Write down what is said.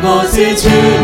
이곳을 주